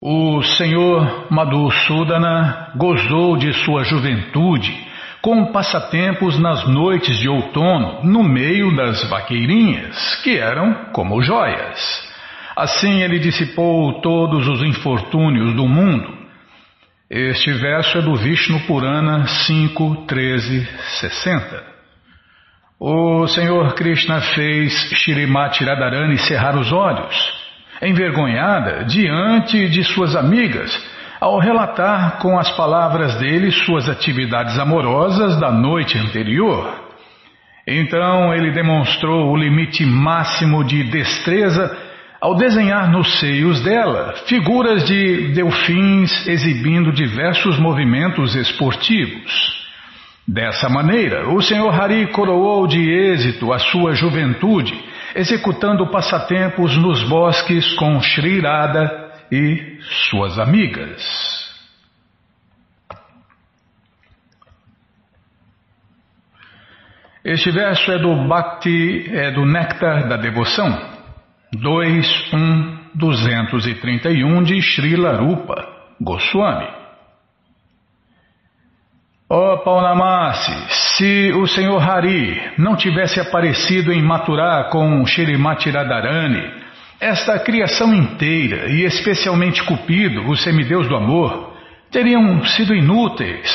O senhor Madhusudana gozou de sua juventude com passatempos nas noites de outono no meio das vaqueirinhas, que eram como joias. Assim ele dissipou todos os infortúnios do mundo. Este verso é do Vishnu Purana 5.13.60. O senhor Krishna fez Shrimati Radharani cerrar os olhos, envergonhada diante de suas amigas, ao relatar com as palavras dele suas atividades amorosas da noite anterior. Então ele demonstrou o limite máximo de destreza ao desenhar nos seios dela figuras de delfins exibindo diversos movimentos esportivos. Dessa maneira, o senhor Hari coroou de êxito a sua juventude, executando passatempos nos bosques com Sri Radha e suas amigas. Este verso é do Bhakti, é do Nectar da Devoção, 2.1.231 de Srila Rupa Goswami. Ó Paurnamasi, se o senhor Hari não tivesse aparecido em Mathura com Shrimati Radharani, esta criação inteira, e especialmente Cupido, o semideus do amor, teriam sido inúteis.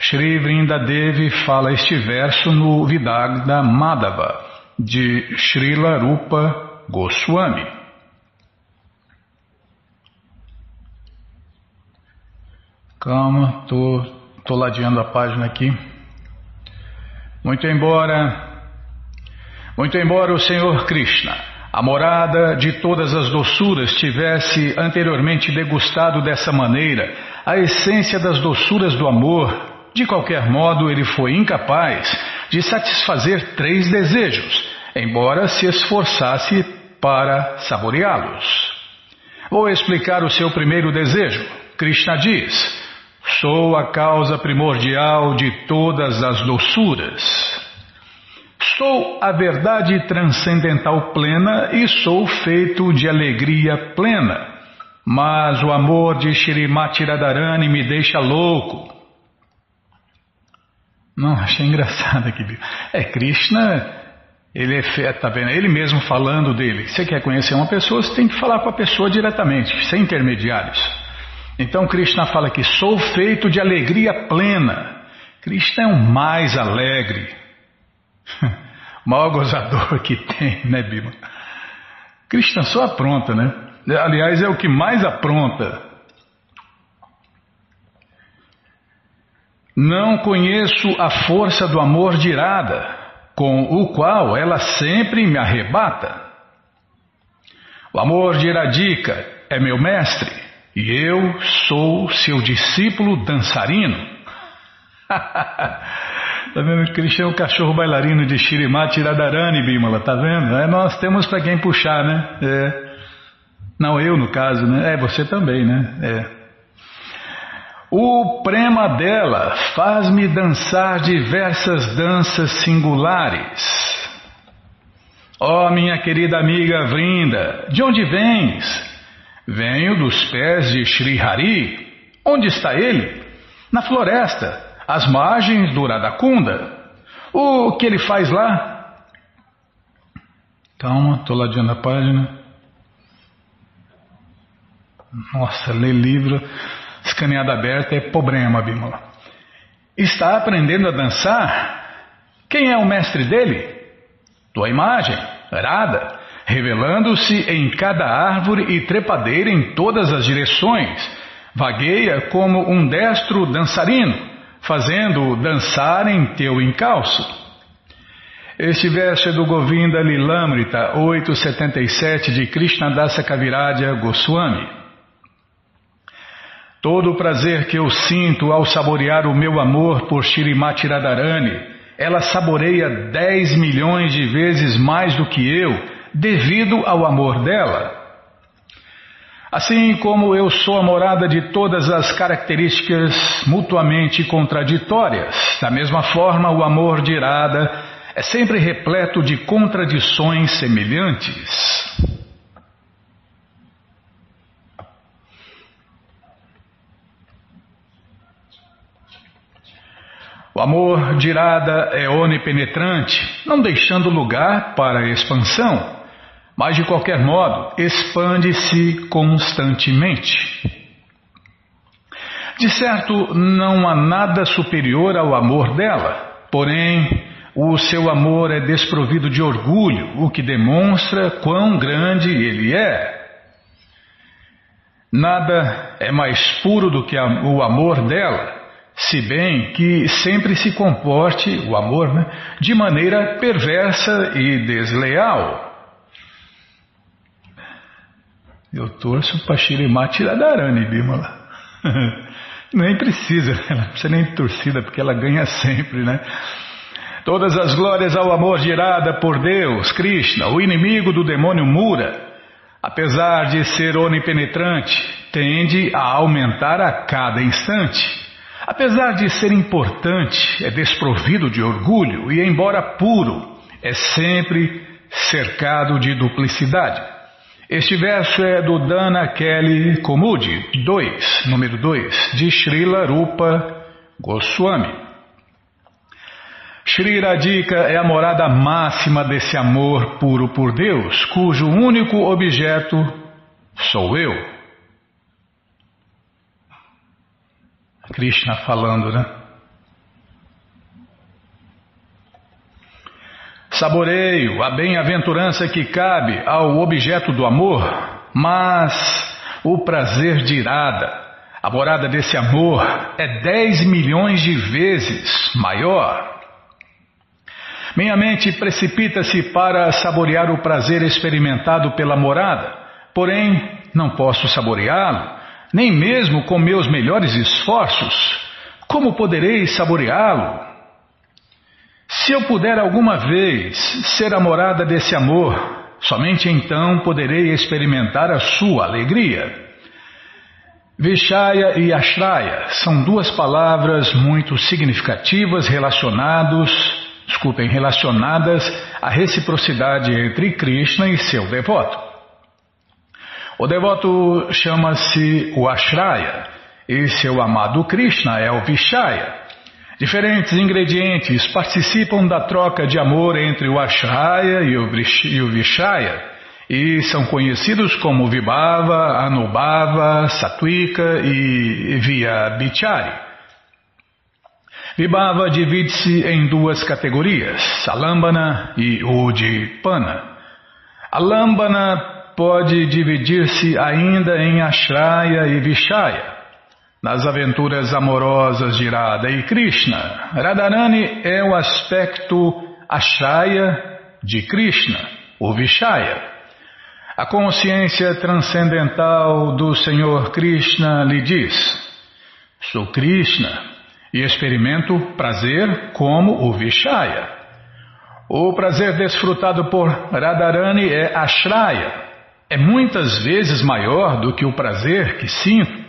Shri Vrindadevi fala este verso no Vidagdha Madhava, de Srila Rupa Goswami. Calma, Estou ladeando a página aqui. Muito embora o senhor Krishna, a morada de todas as doçuras, tivesse anteriormente degustado dessa maneira a essência das doçuras do amor, de qualquer modo ele foi incapaz de satisfazer 3 desejos, embora se esforçasse para saboreá-los. Vou explicar o seu primeiro desejo. Krishna diz: sou a causa primordial de todas as doçuras. Sou a verdade transcendental plena e sou feito de alegria plena. Mas o amor de Shrimati Radharani me deixa louco. Não, achei engraçado aqui. Krishna, ele é, tá vendo? Ele mesmo falando dele. Você quer conhecer uma pessoa, você tem que falar com a pessoa diretamente, sem intermediários. Então Krishna fala que sou feito de alegria plena. Krishna é o mais alegre, o maior gozador que tem, né, Bima? Krishna só apronta, né? Aliás, é o que mais apronta. Não conheço a força do amor de Irada, com o qual ela sempre me arrebata. O amor de Radhika é meu mestre e eu sou seu discípulo dançarino. Tá vendo? Krishna é o cachorro bailarino de Shrimati Radharani, Bimala, tá vendo? Nós temos para quem puxar, né? Não, eu no caso, né? Você também, né? O prema dela faz-me dançar diversas danças singulares. Ó, minha querida amiga Vrinda, de onde vens? Venho dos pés de Shri Hari. Onde está ele? Na floresta, às margens do Radakunda. O que ele faz lá? Calma, estou ladeando a página. Nossa, ler livro escaneada aberta é problema, Bimala. Está aprendendo a dançar? Quem é o mestre dele? Tua imagem, Radha, revelando-se em cada árvore e trepadeira em todas as direções, vagueia como um destro dançarino, fazendo-o dançar em teu encalço. Este verso é do Govinda Lilamrita 8.77 de Krishnadasa Kaviraja Goswami. Todo o prazer que eu sinto ao saborear o meu amor por Shrimati Radharani, ela saboreia 10 milhões de vezes mais do que eu, devido ao amor dela. Assim como eu sou a morada de todas as características mutuamente contraditórias, da mesma forma o amor de Radha é sempre repleto de contradições semelhantes. O amor de Irada é onipenetrante, não deixando lugar para expansão, mas de qualquer modo expande-se constantemente. De certo, não há nada superior ao amor dela, porém, o seu amor é desprovido de orgulho, o que demonstra quão grande ele é. Nada é mais puro do que o amor dela, se bem que sempre se comporte, o amor, de maneira perversa e desleal. Eu torço para Shrimati Radharani, Bimala. Nem precisa, ela não precisa nem torcida, porque ela ganha sempre, né? Todas as glórias ao amor de Irada por Deus, Krishna, o inimigo do demônio Mura. Apesar de ser onipenetrante, tende a aumentar a cada instante. Apesar de ser importante, é desprovido de orgulho e, embora puro, é sempre cercado de duplicidade. Este verso é do Dana Keli Kaumudi 2, número 2, de Srila Rupa Goswami. Shri Radhika é a morada máxima desse amor puro por Deus, cujo único objeto sou eu. Krishna falando, né? Saboreio a bem-aventurança que cabe ao objeto do amor, mas o prazer de Irada, a morada desse amor, é 10 milhões de vezes maior. Minha mente precipita-se para saborear o prazer experimentado pela morada, porém não posso saboreá-lo, nem mesmo com meus melhores esforços. Como poderei saboreá-lo? Se eu puder alguma vez ser a morada desse amor, somente então poderei experimentar a sua alegria. Vishaya e Ashraya são duas palavras muito significativas relacionadas à reciprocidade entre Krishna e seu devoto. O devoto chama-se o Ashraya e seu amado Krishna é o Vishaya. Diferentes ingredientes participam da troca de amor entre o Ashraya e o Vishaya e são conhecidos como Vibhava, Anubhava, Satwika e Vyabhichari. Vibhava divide-se em duas categorias, a Lambana e o de Pana. A Lambana pode dividir-se ainda em Ashraya e Vishaya. Nas aventuras amorosas de Radha e Krishna, Radharani é o aspecto Ashraya de Krishna, o Vishaya. A consciência transcendental do Senhor Krishna lhe diz, sou Krishna e experimento prazer como o Vishaya. O prazer desfrutado por Radharani é Ashraya, é muitas vezes maior do que o prazer que sinto.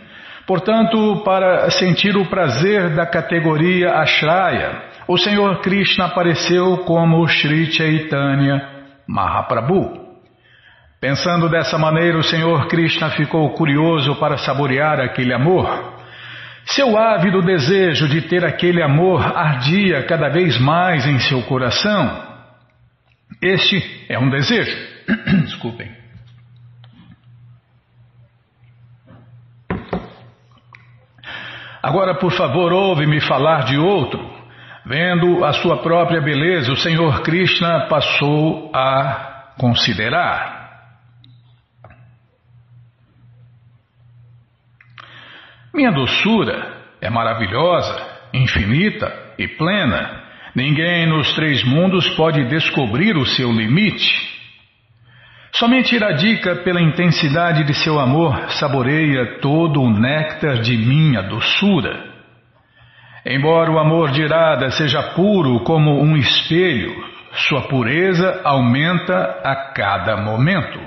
Portanto, para sentir o prazer da categoria Ashraya, o Senhor Krishna apareceu como Sri Chaitanya Mahaprabhu. Pensando dessa maneira, o Senhor Krishna ficou curioso para saborear aquele amor. Seu ávido desejo de ter aquele amor ardia cada vez mais em seu coração. Este é um desejo. Desculpem. Agora, por favor, ouve-me falar de outro. Vendo a sua própria beleza, o Senhor Krishna passou a considerar. Minha doçura é maravilhosa, infinita e plena. Ninguém nos três mundos pode descobrir o seu limite. Somente Radhika, pela intensidade de seu amor, saboreia todo o néctar de minha doçura. Embora o amor de Radha seja puro como um espelho, sua pureza aumenta a cada momento.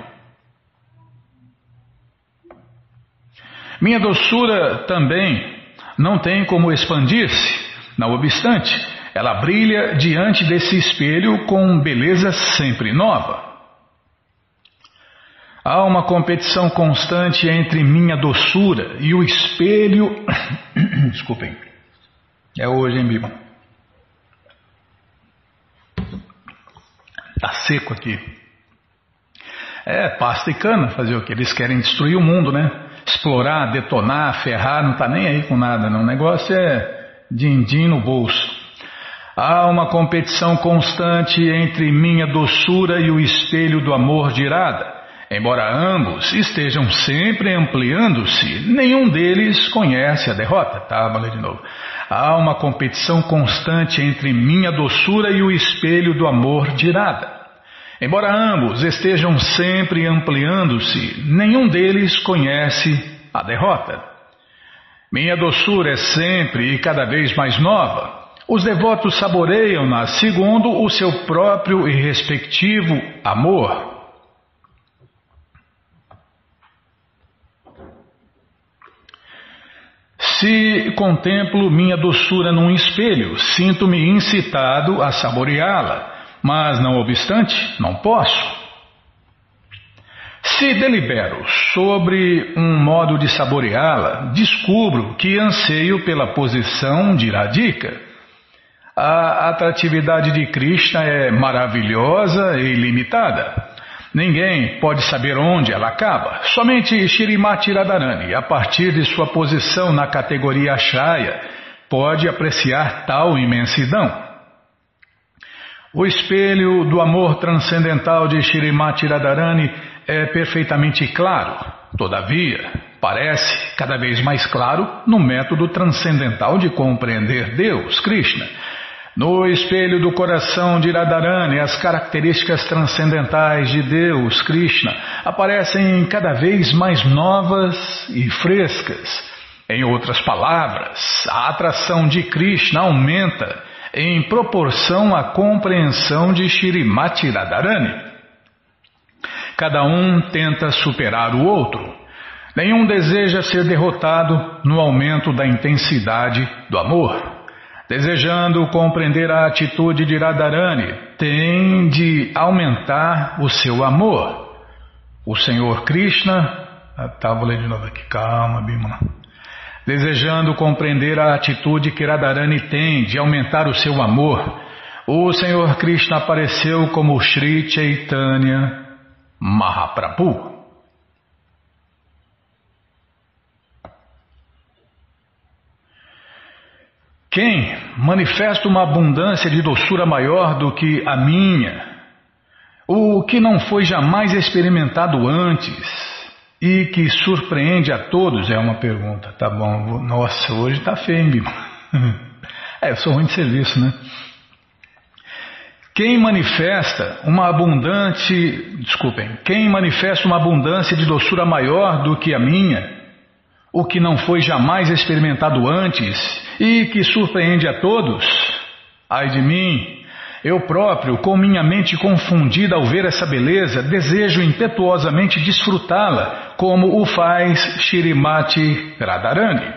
Minha doçura também não tem como expandir-se, não obstante, ela brilha diante desse espelho com beleza sempre nova. Há uma competição constante entre minha doçura e o espelho. Desculpem. É hoje, hein, Bíblia? Está seco aqui. É, pasta e cana, fazer o quê? Eles querem destruir o mundo, né? Explorar, detonar, ferrar, não está nem aí com nada, não. O negócio é din-din no bolso. Há uma competição constante entre minha doçura e o espelho do amor de Irada. Embora ambos estejam sempre ampliando-se, nenhum deles conhece a derrota. Tá, vou ler de novo. Há uma competição constante entre minha doçura e o espelho do amor de Irada. Embora ambos estejam sempre ampliando-se, nenhum deles conhece a derrota. Minha doçura é sempre e cada vez mais nova. Os devotos saboreiam-na segundo o seu próprio e respectivo amor. Se contemplo minha doçura num espelho, sinto-me incitado a saboreá-la, mas não obstante, não posso. Se delibero sobre um modo de saboreá-la, descubro que anseio pela posição de Radhika. A atratividade de Krishna é maravilhosa e ilimitada. Ninguém pode saber onde ela acaba. Somente Shrimati Radharani, a partir de sua posição na categoria Ashraya, pode apreciar tal imensidão. O espelho do amor transcendental de Shrimati Radharani é perfeitamente claro. Todavia, parece cada vez mais claro no método transcendental de compreender Deus, Krishna. No espelho do coração de Radharani, as características transcendentais de Deus, Krishna, aparecem cada vez mais novas e frescas. Em outras palavras, a atração de Krishna aumenta em proporção à compreensão de Shrimati Radharani. Cada um tenta superar o outro. Nenhum deseja ser derrotado no aumento da intensidade do amor. Desejando compreender a atitude de Radharani, tem de aumentar o seu amor. O Senhor Krishna... vou ler de novo aqui, calma, Bimala. Desejando compreender a atitude que Radharani tem de aumentar o seu amor, o Senhor Krishna apareceu como Sri Chaitanya Mahaprabhu. Quem manifesta uma abundância de doçura maior do que a minha, o que não foi jamais experimentado antes e que surpreende a todos, é uma pergunta, tá bom, nossa, hoje tá feio, hein, Bima? É, eu sou ruim de serviço, né? Quem manifesta uma abundante, quem manifesta uma abundância de doçura maior do que a minha, o que não foi jamais experimentado antes e que surpreende a todos? Ai de mim, eu próprio, com minha mente confundida ao ver essa beleza, desejo impetuosamente desfrutá-la, como o faz Shrimati Radharani.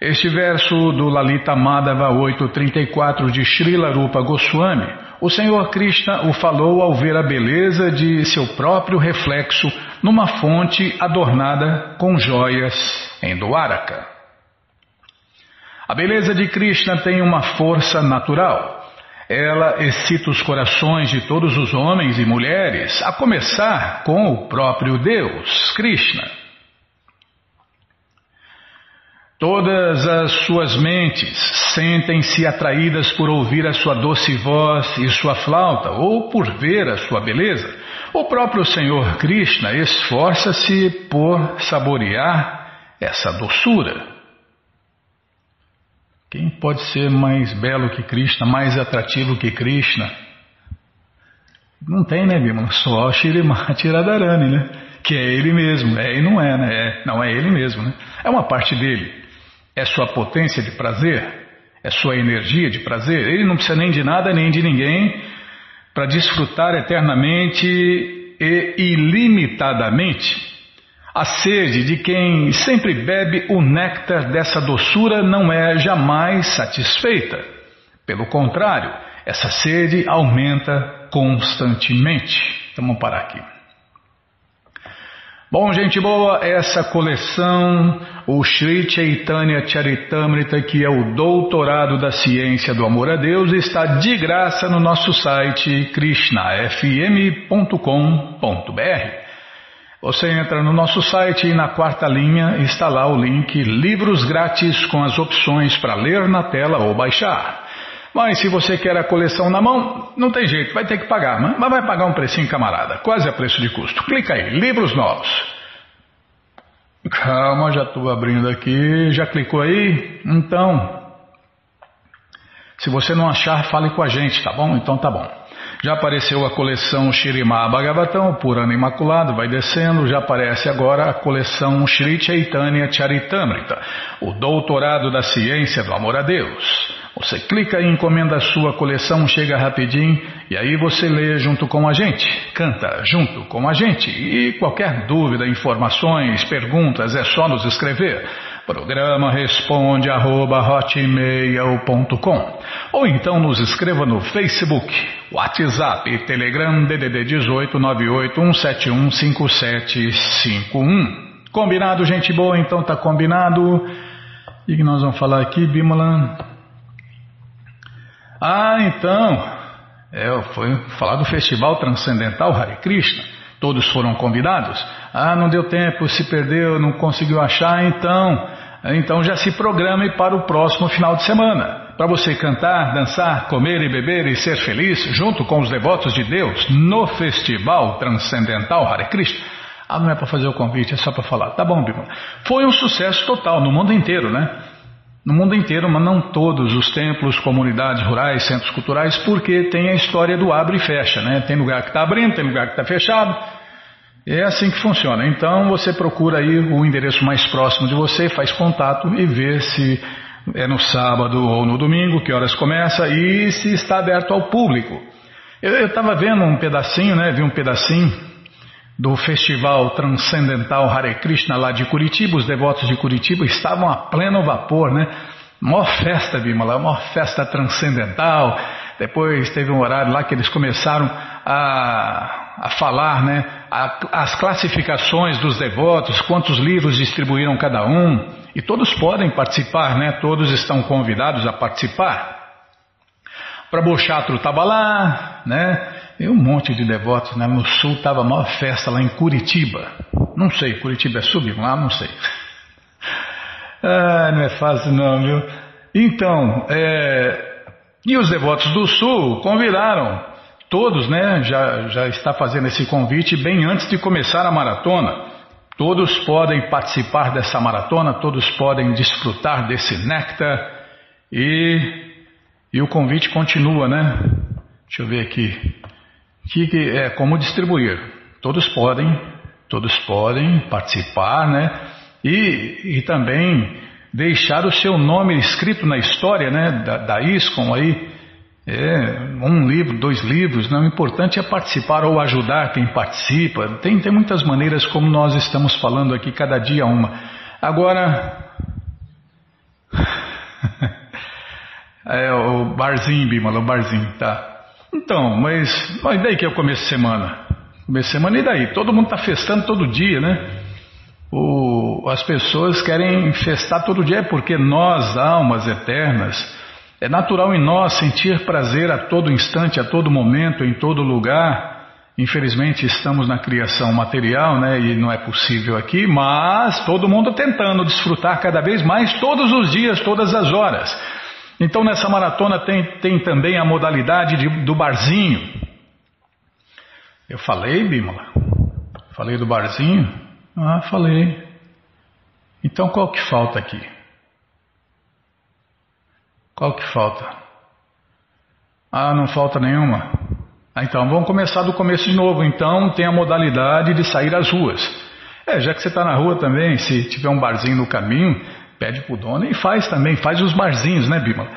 Este verso do Lalita Madhava 834 de Srila Rupa Goswami, o Senhor Krishna o falou ao ver a beleza de seu próprio reflexo numa fonte adornada com joias em Dwaraka. A beleza de Krishna tem uma força natural. Ela excita os corações de todos os homens e mulheres, a começar com o próprio Deus, Krishna. Todas as suas mentes sentem-se atraídas por ouvir a sua doce voz e sua flauta, ou por ver a sua beleza. O próprio Senhor Krishna esforça-se por saborear essa doçura. Quem pode ser mais belo que Krishna, mais atrativo que Krishna? Não tem, né, Bima? Só o Shrimati Radharani, né? Que é ele mesmo. É e não é, né? É, não é ele mesmo, né? É uma parte dele. É sua potência de prazer, é sua energia de prazer. Ele não precisa nem de nada, nem de ninguém, para desfrutar eternamente e ilimitadamente. A sede de quem sempre bebe o néctar dessa doçura não é jamais satisfeita. Pelo contrário, essa sede aumenta constantemente. Então vamos parar aqui. Bom, gente boa, essa coleção, o Sri Chaitanya Charitamrita, que é o doutorado da ciência do amor a Deus, está de graça no nosso site krishnafm.com.br. Você entra no nosso site e na quarta linha está lá o link Livros Grátis com as opções para ler na tela ou baixar. Mas se você quer a coleção na mão, não tem jeito, vai ter que pagar, mas vai pagar um precinho, camarada, quase a preço de custo. Clica aí, livros novos. Calma, já estou abrindo aqui, já clicou aí? Então, se você não achar, fale com a gente, tá bom? Então tá bom. Já apareceu a coleção Shrimad Bhagavatam, Purana Imaculado, vai descendo, já aparece agora a coleção Sri Chaitanya Charitamrita, o doutorado da ciência do amor a Deus. Você clica e encomenda a sua coleção, chega rapidinho e aí você lê junto com a gente, canta junto com a gente. E qualquer dúvida, informações, perguntas, é só nos escrever. Programa responde@hotmail.com. Ou então nos escreva no Facebook, WhatsApp e Telegram DDD 18981715751. Combinado, gente boa? Então tá combinado. E que nós vamos falar aqui, Bimala? Ah, então, foi falar do Festival Transcendental Hare Krishna, todos foram convidados. Ah, não deu tempo, se perdeu, não conseguiu achar, então já se programe para o próximo final de semana. Para você cantar, dançar, comer e beber e ser feliz junto com os devotos de Deus no Festival Transcendental Hare Krishna. Ah, não é para fazer o convite, é só para falar. Tá bom, Bima. Foi um sucesso total no mundo inteiro, né? No mundo inteiro, mas não todos os templos, comunidades rurais, centros culturais, porque tem a história do abre e fecha, né? Tem lugar que está abrindo, tem lugar que está fechado. É assim que funciona. Então você procura aí o endereço mais próximo de você, faz contato e vê se é no sábado ou no domingo, que horas começa e se está aberto ao público. Eu estava vendo um pedacinho, né? Vi um pedacinho do Festival Transcendental Hare Krishna lá de Curitiba. Os devotos de Curitiba estavam a pleno vapor, né? Mó festa, Bimala, mó festa transcendental. Depois teve um horário lá que eles começaram a falar, né? As classificações dos devotos, quantos livros distribuíram cada um. E todos podem participar, né? Todos estão convidados a participar. Prabhochatru estava lá, né? E um monte de devotos, né? No sul estava a maior festa lá em Curitiba. Não sei, Curitiba é subir lá, não sei. Ah, não é fácil não, viu? Então, e os devotos do sul convidaram todos, né? Já está fazendo esse convite bem antes de começar a maratona. Todos podem participar dessa maratona, todos podem desfrutar desse néctar e o convite continua, né? Deixa eu ver aqui. Que é como distribuir. Todos podem participar, né? E também deixar o seu nome escrito na história, né? Da ISKCON aí. Um livro, dois livros, né? O importante é participar ou ajudar quem participa. Tem muitas maneiras, como nós estamos falando aqui, cada dia uma. Agora, o barzinho, Bimala, o barzinho, tá? Então, mas daí que é o começo de semana? Começo de semana e daí? Todo mundo está festando todo dia, né? As pessoas querem festar todo dia, porque nós, almas eternas, é natural em nós sentir prazer a todo instante, a todo momento, em todo lugar. Infelizmente estamos na criação material, né? E não é possível aqui, mas todo mundo tentando desfrutar cada vez mais, todos os dias, todas as horas. Então nessa maratona tem também a modalidade do barzinho. Eu falei, Bimala? Falei do barzinho? Ah, falei. Então qual que falta aqui? Qual que falta? Ah, não falta nenhuma? Ah, então vamos começar do começo de novo. Então tem a modalidade de sair às ruas. Já que você está na rua também, se tiver um barzinho no caminho, pede pro dono e faz os barzinhos, né, Bimala?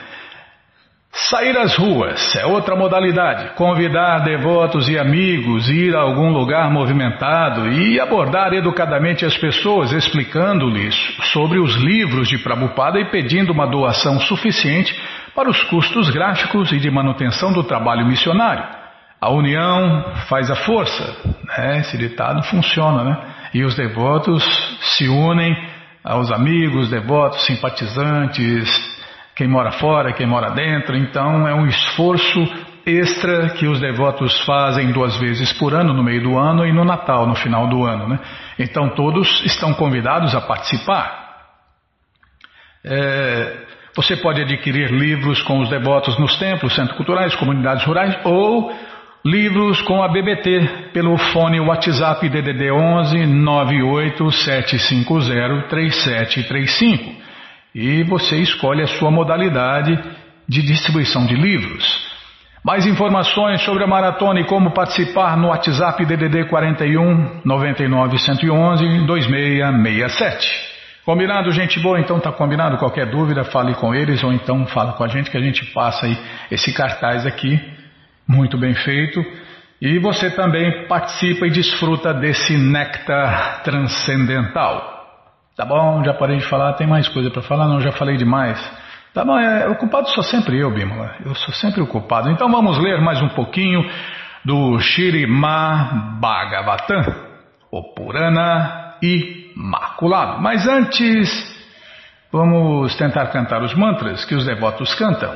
Sair às ruas é outra modalidade. Convidar devotos e amigos, ir a algum lugar movimentado e abordar educadamente as pessoas, explicando-lhes sobre os livros de Prabhupada e pedindo uma doação suficiente para os custos gráficos e de manutenção do trabalho missionário. A união faz a força, né? Esse ditado funciona, né? E os devotos se unem aos amigos, devotos, simpatizantes, quem mora fora, quem mora dentro. Então é um esforço extra que os devotos fazem 2 vezes por ano, no meio do ano e no Natal, no final do ano, né? Então todos estão convidados a participar. Você pode adquirir livros com os devotos nos templos, centros culturais, comunidades rurais, ou livros com a BBT pelo fone WhatsApp DDD 11 98750 3735 e você escolhe a sua modalidade de distribuição de livros. Mais informações sobre a maratona e como participar no WhatsApp DDD 41 99 111 2667. Combinado, gente boa? Então tá combinado. Qualquer dúvida, fale com eles ou então fala com a gente que a gente passa aí esse cartaz aqui, muito bem feito. E você também participa e desfruta desse néctar transcendental. Tá bom? Já parei de falar. Tem mais coisa para falar? Não, já falei demais. Tá bom, o culpado sou sempre eu, Bímola. Eu sou sempre o culpado. Então vamos ler mais um pouquinho do Shrimad Bhagavatam, o Purana Imaculado. Mas antes, vamos tentar cantar os mantras que os devotos cantam.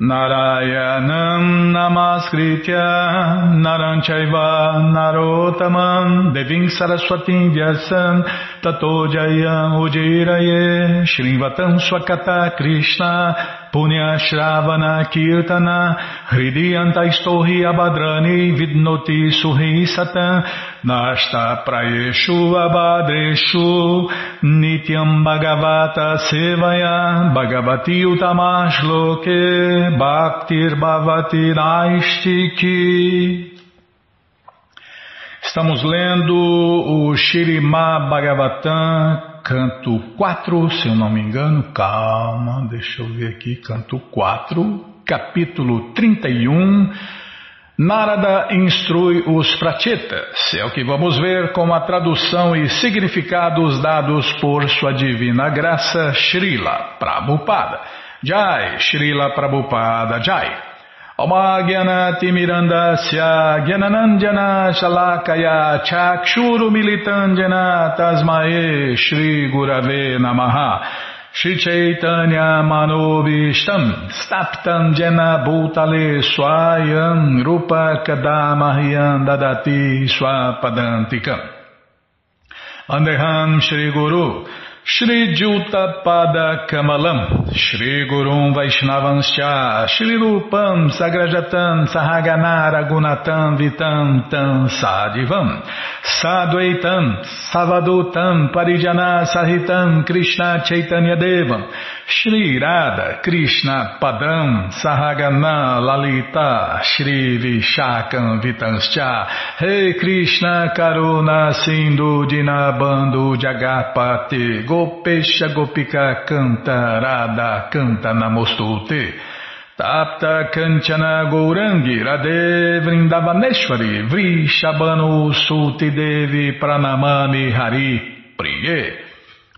Narayanam Namaskritya Naranchaiva Narottamam Devim Saraswatim Vyasam Tato Jayam Udiraye Shrivatam Swakata Krishna Punya Shravana Kirtana Hridiyanta Istohi Abadrani Vidnoti Suhi Satam Nasta Prayeshu Abadreshu Nityam Bhagavata Sevaya Bhagavati Utamash Loke Bhaktir Bhavati Naistiki. Estamos lendo o Shrimad Bhagavatam, canto 4, se eu não me engano. Calma, deixa eu ver aqui, canto 4, capítulo 31. Narada instrui os prachetas. É o que vamos ver com a tradução e significados dados por sua divina graça, Srila Prabhupada. Jai, Srila Prabhupada, Jai. Oma Gyanati Mirandasya Gyananandjana Shalakaya Chakshuru Militandjana Tasmae Shri Gurave Namaha Shri Chaitanya Manobishtam Staptam Jena Bhutale Swayam Rupa Kadamahyam Dadati Swapadantikam Andeham Shri Guru Shri Juta Pada Kamalam, Shri Gurum Vaishnavanscha, Shri Rupam Sagrajatam Sahagana Ragunatam Vitam Tam Sadivam, Sadvaitam Savadutam Parijana Sahitam Krishna Chaitanya Devam, Shri Radha Krishna Padam Sahagana Lalita, Shri Vishakam Vitanscha, Hey Krishna Karuna Sindhu Dinabandhu Jagapati Gopesha Gopika Canta Radha Canta Namostute Tapta Kanchana Gourangi Radhe Vrindavaneshwari Vrishabhanu Suti Devi Pranamami Hari Priye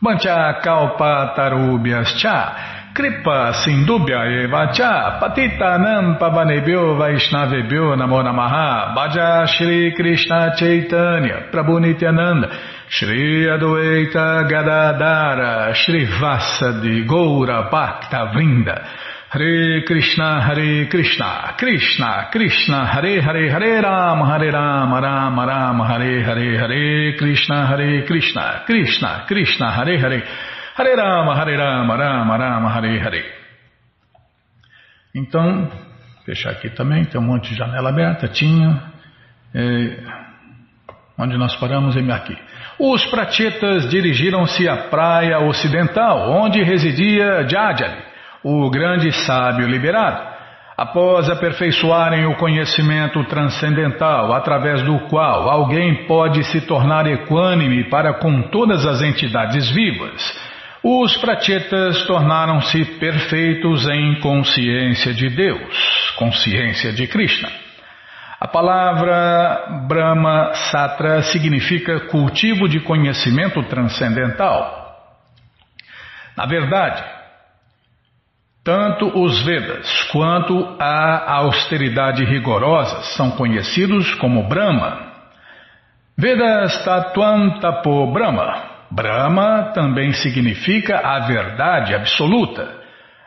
Mancha Kalpa Tarubhyas Cha Kripa Sindubhya Eva Cha Patitanam Pavanebhyo Vaishnavebhyo Namo Namaha Bhaja Shri Krishna Chaitanya Prabhu Nityananda Shri Adwaita Gadadara Shri Vasadi Goura Bhakta Vrinda Hare Krishna Hare Krishna Krishna Krishna Hare Hare Hare Rama Hare Rama Rama Rama Hare Hare Hare Krishna Hare Krishna Krishna Krishna Hare Hare Hare Rama Hare Rama Rama Rama Hare Hare. Então, fechar aqui também, tem um monte de janela aberta, tinha... Onde nós paramos é aqui. Os prachetas dirigiram-se à praia ocidental, onde residia Jajali, o grande sábio liberado. Após aperfeiçoarem o conhecimento transcendental, através do qual alguém pode se tornar equânime para com todas as entidades vivas, os prachetas tornaram-se perfeitos em consciência de Deus, consciência de Krishna. A palavra Brahma Satra significa cultivo de conhecimento transcendental. Na verdade, tanto os Vedas quanto a austeridade rigorosa são conhecidos como Brahma. Vedas Tatvam Tapo Brahma. Brahma também significa a verdade absoluta.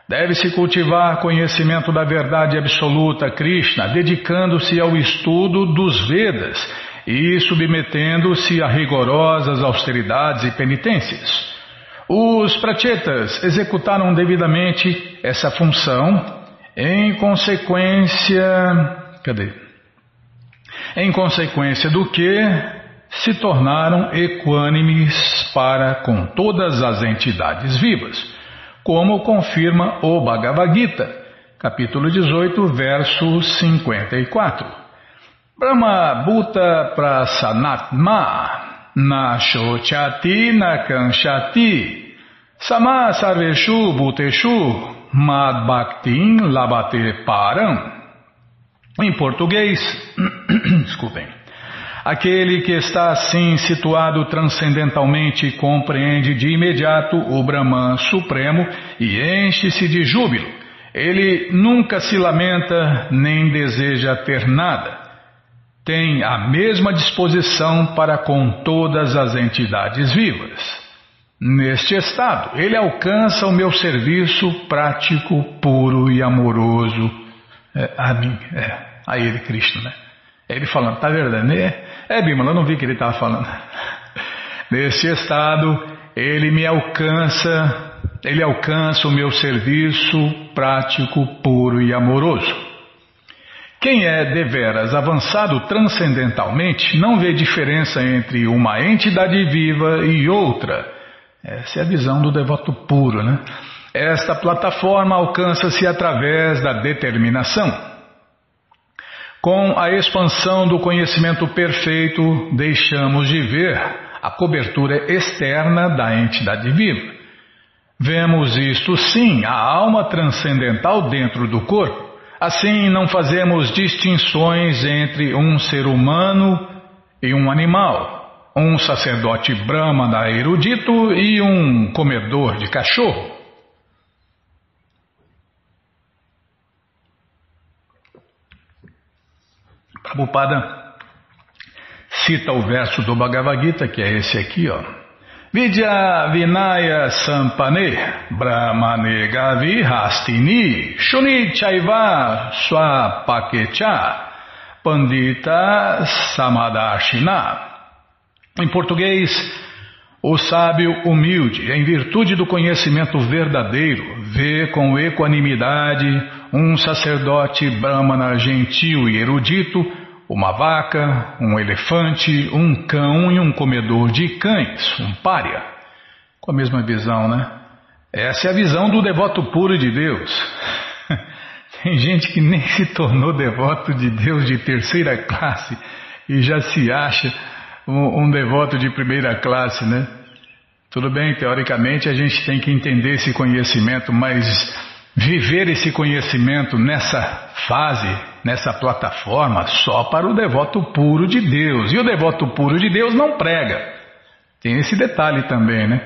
Deve-se cultivar conhecimento da verdade absoluta Krishna, dedicando-se ao estudo dos Vedas e submetendo-se a rigorosas austeridades e penitências. Os prachetas executaram devidamente essa função, em consequência do que se tornaram equânimes para com todas as entidades vivas, como confirma o Bhagavad Gita, capítulo 18, verso 54. Brahma Bhuta Prasanatma na Shochati na Kanchati Sama Sarveshu Bhuteshu Mad Bhaktin Labate Param. Em português, desculpem. Aquele que está assim situado transcendentalmente compreende de imediato o Brahman Supremo e enche-se de júbilo. Ele nunca se lamenta nem deseja ter nada. Tem a mesma disposição para com todas as entidades vivas. Neste estado, ele alcança o meu serviço prático, puro e amoroso a ele, Krishna, né? Ele falando, tá verdade? Bimala, eu não vi que ele estava falando. Nesse estado, ele alcança o meu serviço prático, puro e amoroso. Quem é deveras avançado transcendentalmente não vê diferença entre uma entidade viva e outra. Essa é a visão do devoto puro, né? Esta plataforma alcança-se através da determinação. Com a expansão do conhecimento perfeito, deixamos de ver a cobertura externa da entidade viva. Vemos isto sim, a alma transcendental dentro do corpo. Assim, não fazemos distinções entre um ser humano e um animal, um sacerdote brâmana erudito e um comedor de cachorro. Prabhupada cita o verso do Bhagavad Gita, que é esse aqui, ó. Vidya Vinaya Sampane Brahmane Gavi Hastini Shuni Chaiva Swapakecha Pandita Samadashina. Em português, o sábio humilde, em virtude do conhecimento verdadeiro, vê com equanimidade um sacerdote brâmana gentil e erudito, uma vaca, um elefante, um cão e um comedor de cães, um pária. Com a mesma visão, né? Essa é a visão do devoto puro de Deus. Tem gente que nem se tornou devoto de Deus de terceira classe e já se acha um devoto de primeira classe, né? Tudo bem, teoricamente a gente tem que entender esse conhecimento, mas viver esse conhecimento nessa fase, nessa plataforma, só para o devoto puro de Deus. E o devoto puro de Deus não prega. Tem esse detalhe também, né?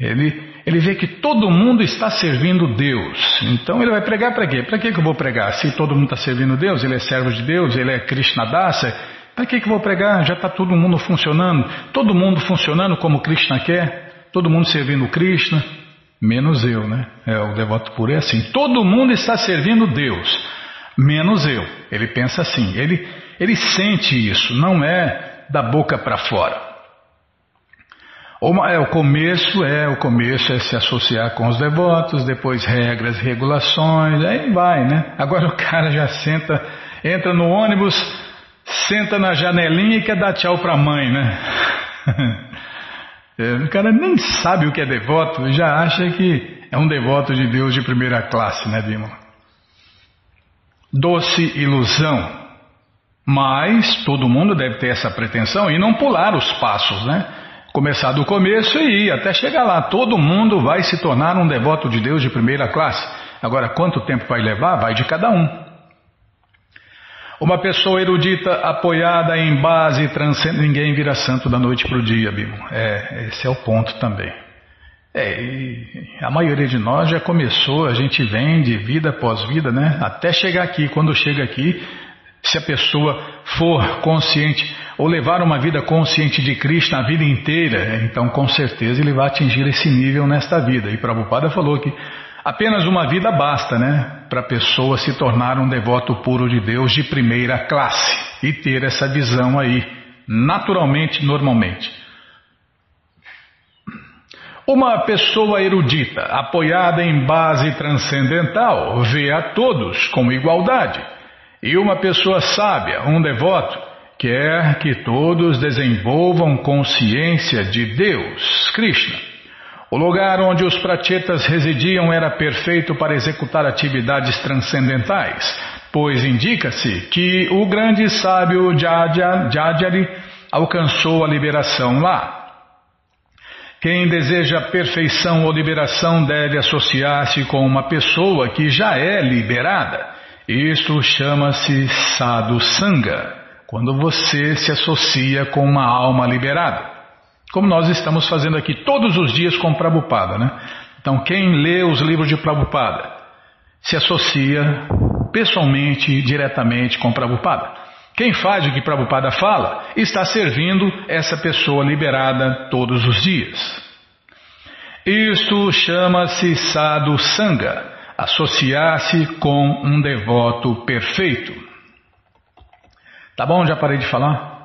Ele vê que todo mundo está servindo Deus. Então ele vai pregar para quê? Para que eu vou pregar? Se todo mundo está servindo Deus, ele é servo de Deus, ele é Krishnadasa... Para que eu vou pregar? Já está todo mundo funcionando. Todo mundo funcionando como Krishna quer. Todo mundo servindo Krishna. Menos eu, né? O devoto puro é assim. Todo mundo está servindo Deus. Menos eu. Ele pensa assim. Ele sente isso. Não é da boca para fora. O começo é se associar com os devotos. Depois regras, regulações. Aí vai, né? Agora o cara já senta, entra no ônibus... Senta na janelinha e quer dar tchau pra mãe, né? O cara nem sabe o que é devoto, já acha que é um devoto de Deus de primeira classe, né, Bimala? Doce ilusão. Mas todo mundo deve ter essa pretensão e não pular os passos, né? Começar do começo e ir até chegar lá. Todo mundo vai se tornar um devoto de Deus de primeira classe. Agora, quanto tempo vai levar? Vai de cada um. Uma pessoa erudita apoiada em base transcendente, ninguém vira santo da noite para o dia, Bíblia. Esse é o ponto também. A maioria de nós já começou, a gente vem de vida após vida, né? Até chegar aqui. Quando chega aqui, se a pessoa for consciente, ou levar uma vida consciente de Krishna a vida inteira, então com certeza ele vai atingir esse nível nesta vida. E Prabhupada falou que apenas uma vida basta, né, para a pessoa se tornar um devoto puro de Deus de primeira classe e ter essa visão aí, naturalmente, normalmente. Uma pessoa erudita, apoiada em base transcendental, vê a todos com igualdade. E uma pessoa sábia, um devoto, quer que todos desenvolvam consciência de Deus, Krishna. O lugar onde os prachetas residiam era perfeito para executar atividades transcendentais, pois indica-se que o grande sábio Jajari alcançou a liberação lá. Quem deseja perfeição ou liberação deve associar-se com uma pessoa que já é liberada. Isto chama-se sadhu sangha, quando você se associa com uma alma liberada. Como nós estamos fazendo aqui todos os dias com Prabhupada, né? Então quem lê os livros de Prabhupada se associa pessoalmente, diretamente com Prabhupada. Quem faz o que Prabhupada fala, está servindo essa pessoa liberada todos os dias. Isto chama-se sadhu sangha, associar-se com um devoto perfeito. Tá bom, já parei de falar?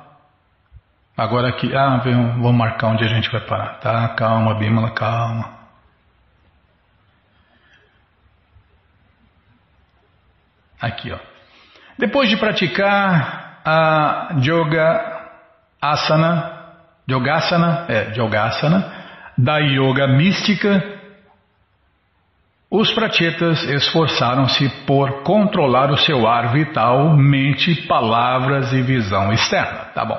Agora aqui, vou marcar onde a gente vai parar. Tá, calma, Bimala, calma. Aqui, ó. Depois de praticar a Yogasana, da yoga mística, os prachetas esforçaram-se por controlar o seu ar vital, mente, palavras e visão externa. Tá bom.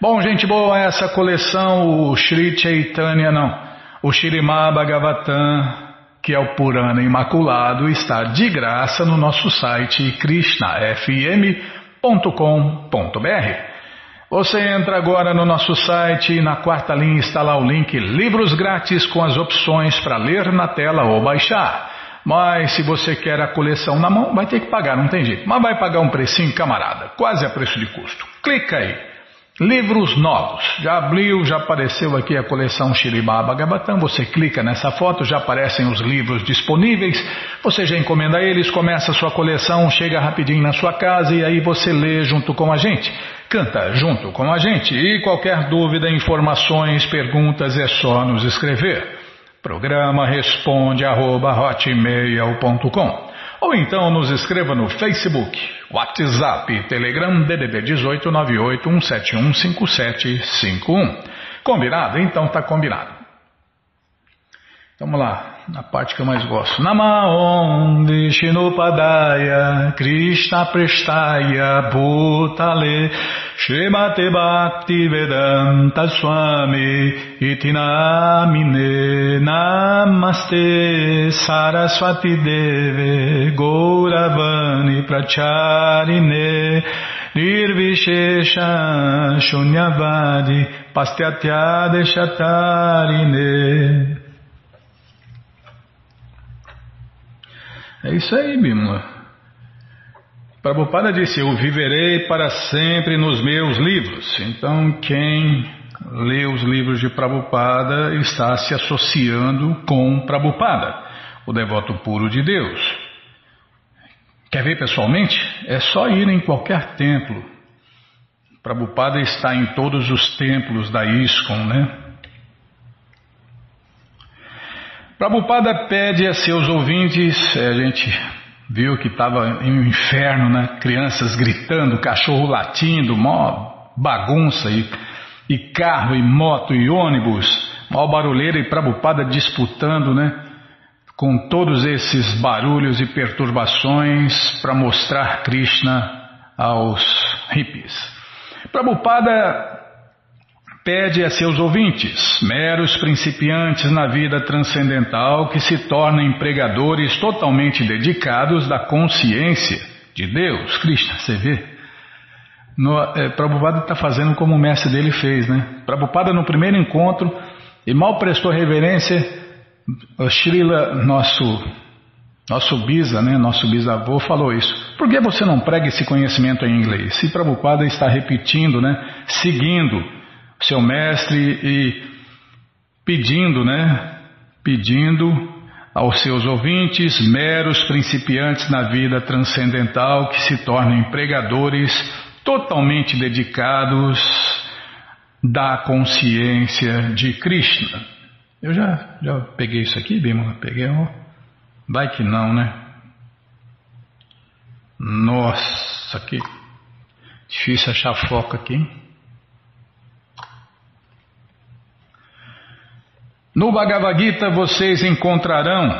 Bom, gente boa, essa coleção, o Sri Chaitanya, o Shrimad Bhagavatam, que é o Purana Imaculado, está de graça no nosso site krishnafm.com.br. Você entra agora no nosso site e na quarta linha está lá o link Livros Grátis com as opções para ler na tela ou baixar. Mas se você quer a coleção na mão, vai ter que pagar, não tem jeito. Mas vai pagar um precinho, camarada, quase a preço de custo. Clica aí. Livros novos, já abriu, já apareceu aqui a coleção Shrimad Bhagavatam, você clica nessa foto, já aparecem os livros disponíveis, você já encomenda eles, começa a sua coleção, chega rapidinho na sua casa e aí você lê junto com a gente, canta junto com a gente, e qualquer dúvida, informações, perguntas é só nos escrever. Programa responde@hotmail.com. Ou então nos escreva no Facebook, WhatsApp, Telegram, DDD 18 98 171 5751. Combinado? Então tá combinado. Vamos lá, na parte que eu mais gosto. Namaon Vishnupadaya Krishna Prestaya Bhutale Shrimate Bhakti Vedanta Swami Itinamine Namaste Saraswati Deve Gouravani Pracharine Nirvishesha Shunyavadi Pastyatya Deshatarine. É isso aí, Bimala. Prabhupada disse, eu viverei para sempre nos meus livros. Então, quem lê os livros de Prabhupada está se associando com Prabhupada, o devoto puro de Deus. Quer ver pessoalmente? É só ir em qualquer templo. Prabhupada está em todos os templos da ISKCON, né? Prabhupada pede a seus ouvintes, a gente viu que estava em um inferno, né? Crianças gritando, cachorro latindo, mó bagunça, e carro, e moto, e ônibus, mó barulheira, e Prabhupada disputando, né? Com todos esses barulhos e perturbações para mostrar Krishna aos hippies. Prabhupada pede a seus ouvintes, meros principiantes na vida transcendental, que se tornem pregadores totalmente dedicados da consciência de Deus. Krishna, você vê? Prabhupada está fazendo como o mestre dele fez, né? Prabhupada, no primeiro encontro, e mal prestou reverência, Srila, nosso Nosso bisa, né? Nosso bisavô falou isso. Por que você não prega esse conhecimento em inglês? Se Prabhupada está repetindo, né? Seguindo o seu mestre e pedindo, né? Pedindo aos seus ouvintes, meros principiantes na vida transcendental, que se tornem pregadores totalmente dedicados da consciência de Krishna. Eu já peguei isso aqui, Bimala? Peguei, ó. Vai que não, né? Nossa, que difícil achar foco aqui, hein? No Bhagavad Gita vocês encontrarão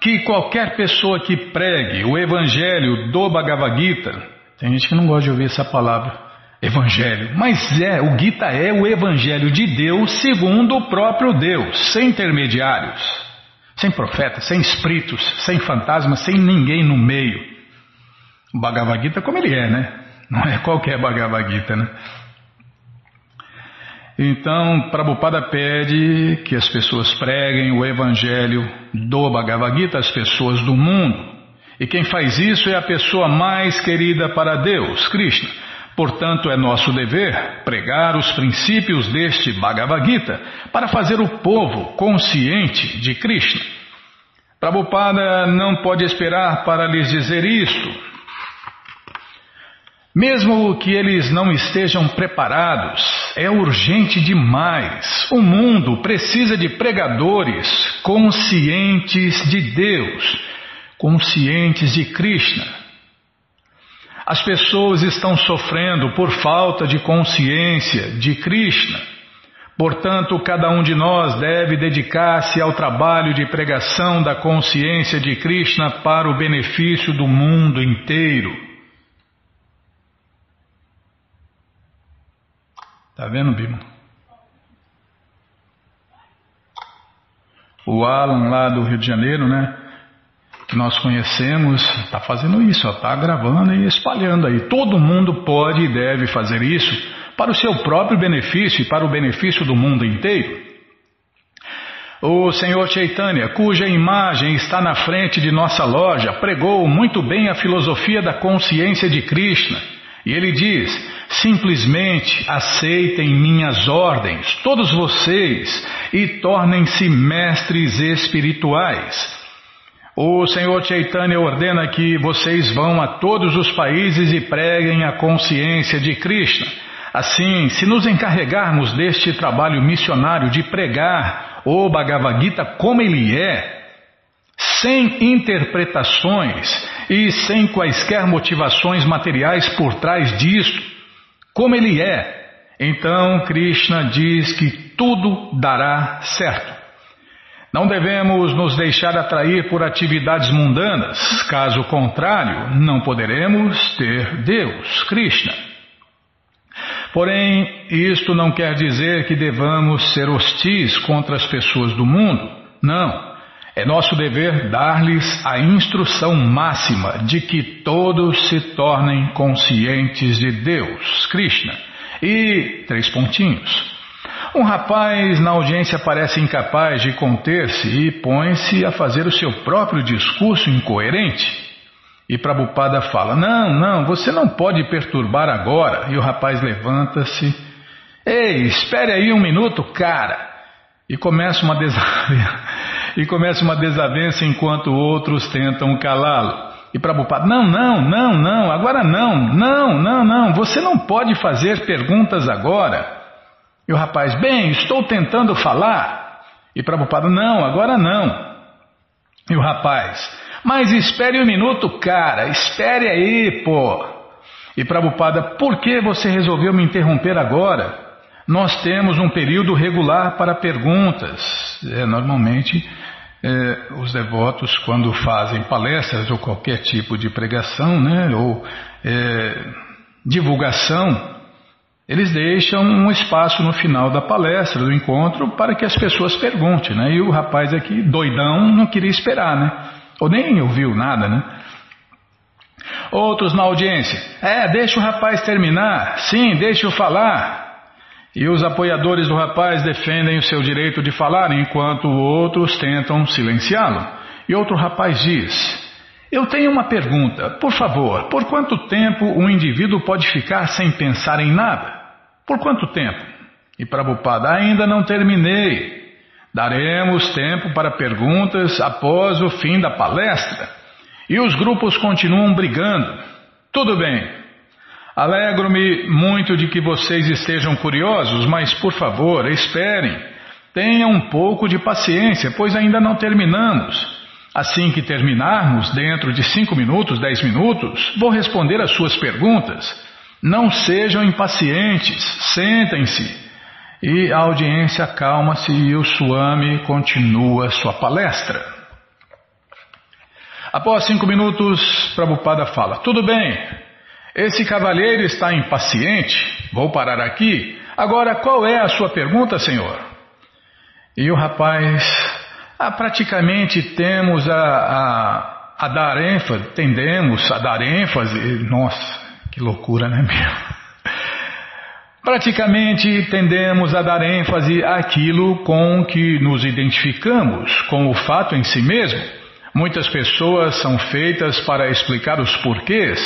que qualquer pessoa que pregue o Evangelho do Bhagavad Gita, tem gente que não gosta de ouvir essa palavra, Evangelho, mas o Gita é o Evangelho de Deus segundo o próprio Deus, sem intermediários, sem profetas, sem espíritos, sem fantasmas, sem ninguém no meio. O Bhagavad Gita como ele é, né? Não é qualquer Bhagavad Gita, né? Então, Prabhupada pede que as pessoas preguem o Evangelho do Bhagavad Gita às pessoas do mundo. E quem faz isso é a pessoa mais querida para Deus, Krishna. Portanto, é nosso dever pregar os princípios deste Bhagavad Gita para fazer o povo consciente de Krishna. Prabhupada não pode esperar para lhes dizer isso. Mesmo que eles não estejam preparados, é urgente demais. O mundo precisa de pregadores conscientes de Deus, conscientes de Krishna. As pessoas estão sofrendo por falta de consciência de Krishna. Portanto, cada um de nós deve dedicar-se ao trabalho de pregação da consciência de Krishna para o benefício do mundo inteiro. Tá vendo, Bima? O Alan lá do Rio de Janeiro, né? Que nós conhecemos, tá fazendo isso, ó, tá gravando e espalhando aí. Todo mundo pode e deve fazer isso para o seu próprio benefício e para o benefício do mundo inteiro. O Senhor Chaitanya, cuja imagem está na frente de nossa loja, pregou muito bem a filosofia da consciência de Krishna. E ele diz, simplesmente aceitem minhas ordens, todos vocês, e tornem-se mestres espirituais. O Senhor Chaitanya ordena que vocês vão a todos os países e preguem a consciência de Krishna. Assim, se nos encarregarmos deste trabalho missionário de pregar o Bhagavad Gita como ele é, sem interpretações e sem quaisquer motivações materiais por trás disso, como ele é, então Krishna diz que tudo dará certo. Não devemos nos deixar atrair por atividades mundanas, caso contrário, não poderemos ter Deus, Krishna. Porém, isto não quer dizer que devamos ser hostis contra as pessoas do mundo, não. É nosso dever dar-lhes a instrução máxima de que todos se tornem conscientes de Deus, Krishna. E, três pontinhos, um rapaz na audiência parece incapaz de conter-se e põe-se a fazer o seu próprio discurso incoerente. E Prabhupada fala, não, você não pode perturbar agora. E o rapaz levanta-se, ei, espere aí um minuto, cara. E começa uma desavença. Enquanto outros tentam calá-lo. E Prabhupada, não, agora não, você não pode fazer perguntas agora. E o rapaz, bem, estou tentando falar. E Prabhupada, não, agora não. E o rapaz, mas espere um minuto, cara, espere aí, pô. E Prabhupada, por que você resolveu me interromper agora? Nós temos um período regular para perguntas. Normalmente, os devotos, quando fazem palestras ou qualquer tipo de pregação, né, ou divulgação, eles deixam um espaço no final da palestra, do encontro, para que as pessoas perguntem. Né? E o rapaz aqui, doidão, não queria esperar, né? Ou nem ouviu nada, né? Outros na audiência, deixa o rapaz terminar, sim, deixa eu falar. E os apoiadores do rapaz defendem o seu direito de falar, enquanto outros tentam silenciá-lo. E outro rapaz diz: eu tenho uma pergunta, por favor, por quanto tempo um indivíduo pode ficar sem pensar em nada? Por quanto tempo? E Prabhupada: ainda não terminei. Daremos tempo para perguntas após o fim da palestra. E os grupos continuam brigando. Tudo bem. Alegro-me muito de que vocês estejam curiosos, mas por favor, esperem. Tenham um pouco de paciência, pois ainda não terminamos. Assim que terminarmos, dentro de 5 minutos, 10 minutos, vou responder às suas perguntas. Não sejam impacientes, sentem-se. E a audiência acalma-se e o Swami continua sua palestra. Após 5 minutos, Prabhupada fala: tudo bem, esse cavalheiro está impaciente, vou parar aqui. Agora, qual é a sua pergunta, senhor? E o rapaz... praticamente temos a dar ênfase, tendemos a dar ênfase, nossa, que loucura, né mesmo? Praticamente tendemos a dar ênfase àquilo com que nos identificamos, com o fato em si mesmo. Muitas pessoas são feitas para explicar os porquês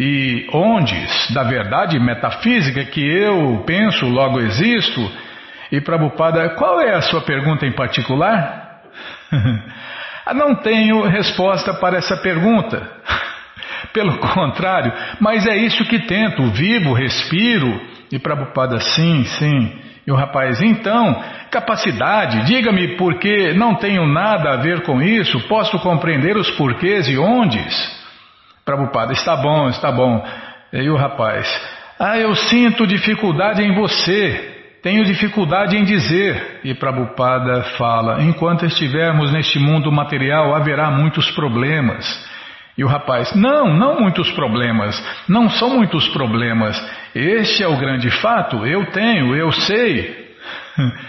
e ondes da verdade metafísica que eu penso, logo existo. E Prabhupada: qual é a sua pergunta em particular? Não tenho resposta para essa pergunta. Pelo contrário, mas é isso que tento, vivo, respiro. E Prabhupada: sim, sim. E o rapaz: então, capacidade, diga-me, porque não tenho nada a ver com isso, posso compreender os porquês e ondes. Prabhupada: está bom, está bom. E o rapaz: eu sinto dificuldade em você. Tenho dificuldade em dizer. E Prabhupada fala: enquanto estivermos neste mundo material, haverá muitos problemas. E o rapaz: não muitos problemas, não são muitos problemas. Este é o grande fato, eu tenho, eu sei.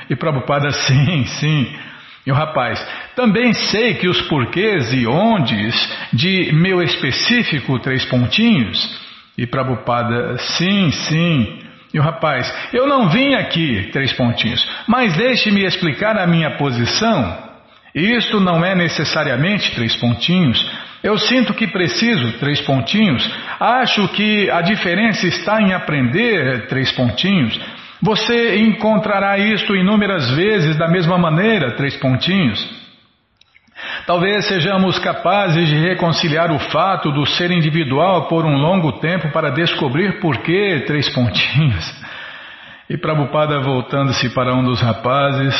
E Prabhupada: sim, sim. E o rapaz: também sei que os porquês e ondes de meu específico 3 pontinhos. E Prabhupada: sim, sim. E o rapaz: eu não vim aqui, 3 pontinhos, mas deixe-me explicar a minha posição. Isto não é necessariamente 3 pontinhos. Eu sinto que preciso, 3 pontinhos. Acho que a diferença está em aprender, 3 pontinhos. Você encontrará isto inúmeras vezes da mesma maneira, 3 pontinhos. Talvez sejamos capazes de reconciliar o fato do ser individual por um longo tempo para descobrir por que, 3 pontinhos. E Prabhupada, voltando-se para um dos rapazes: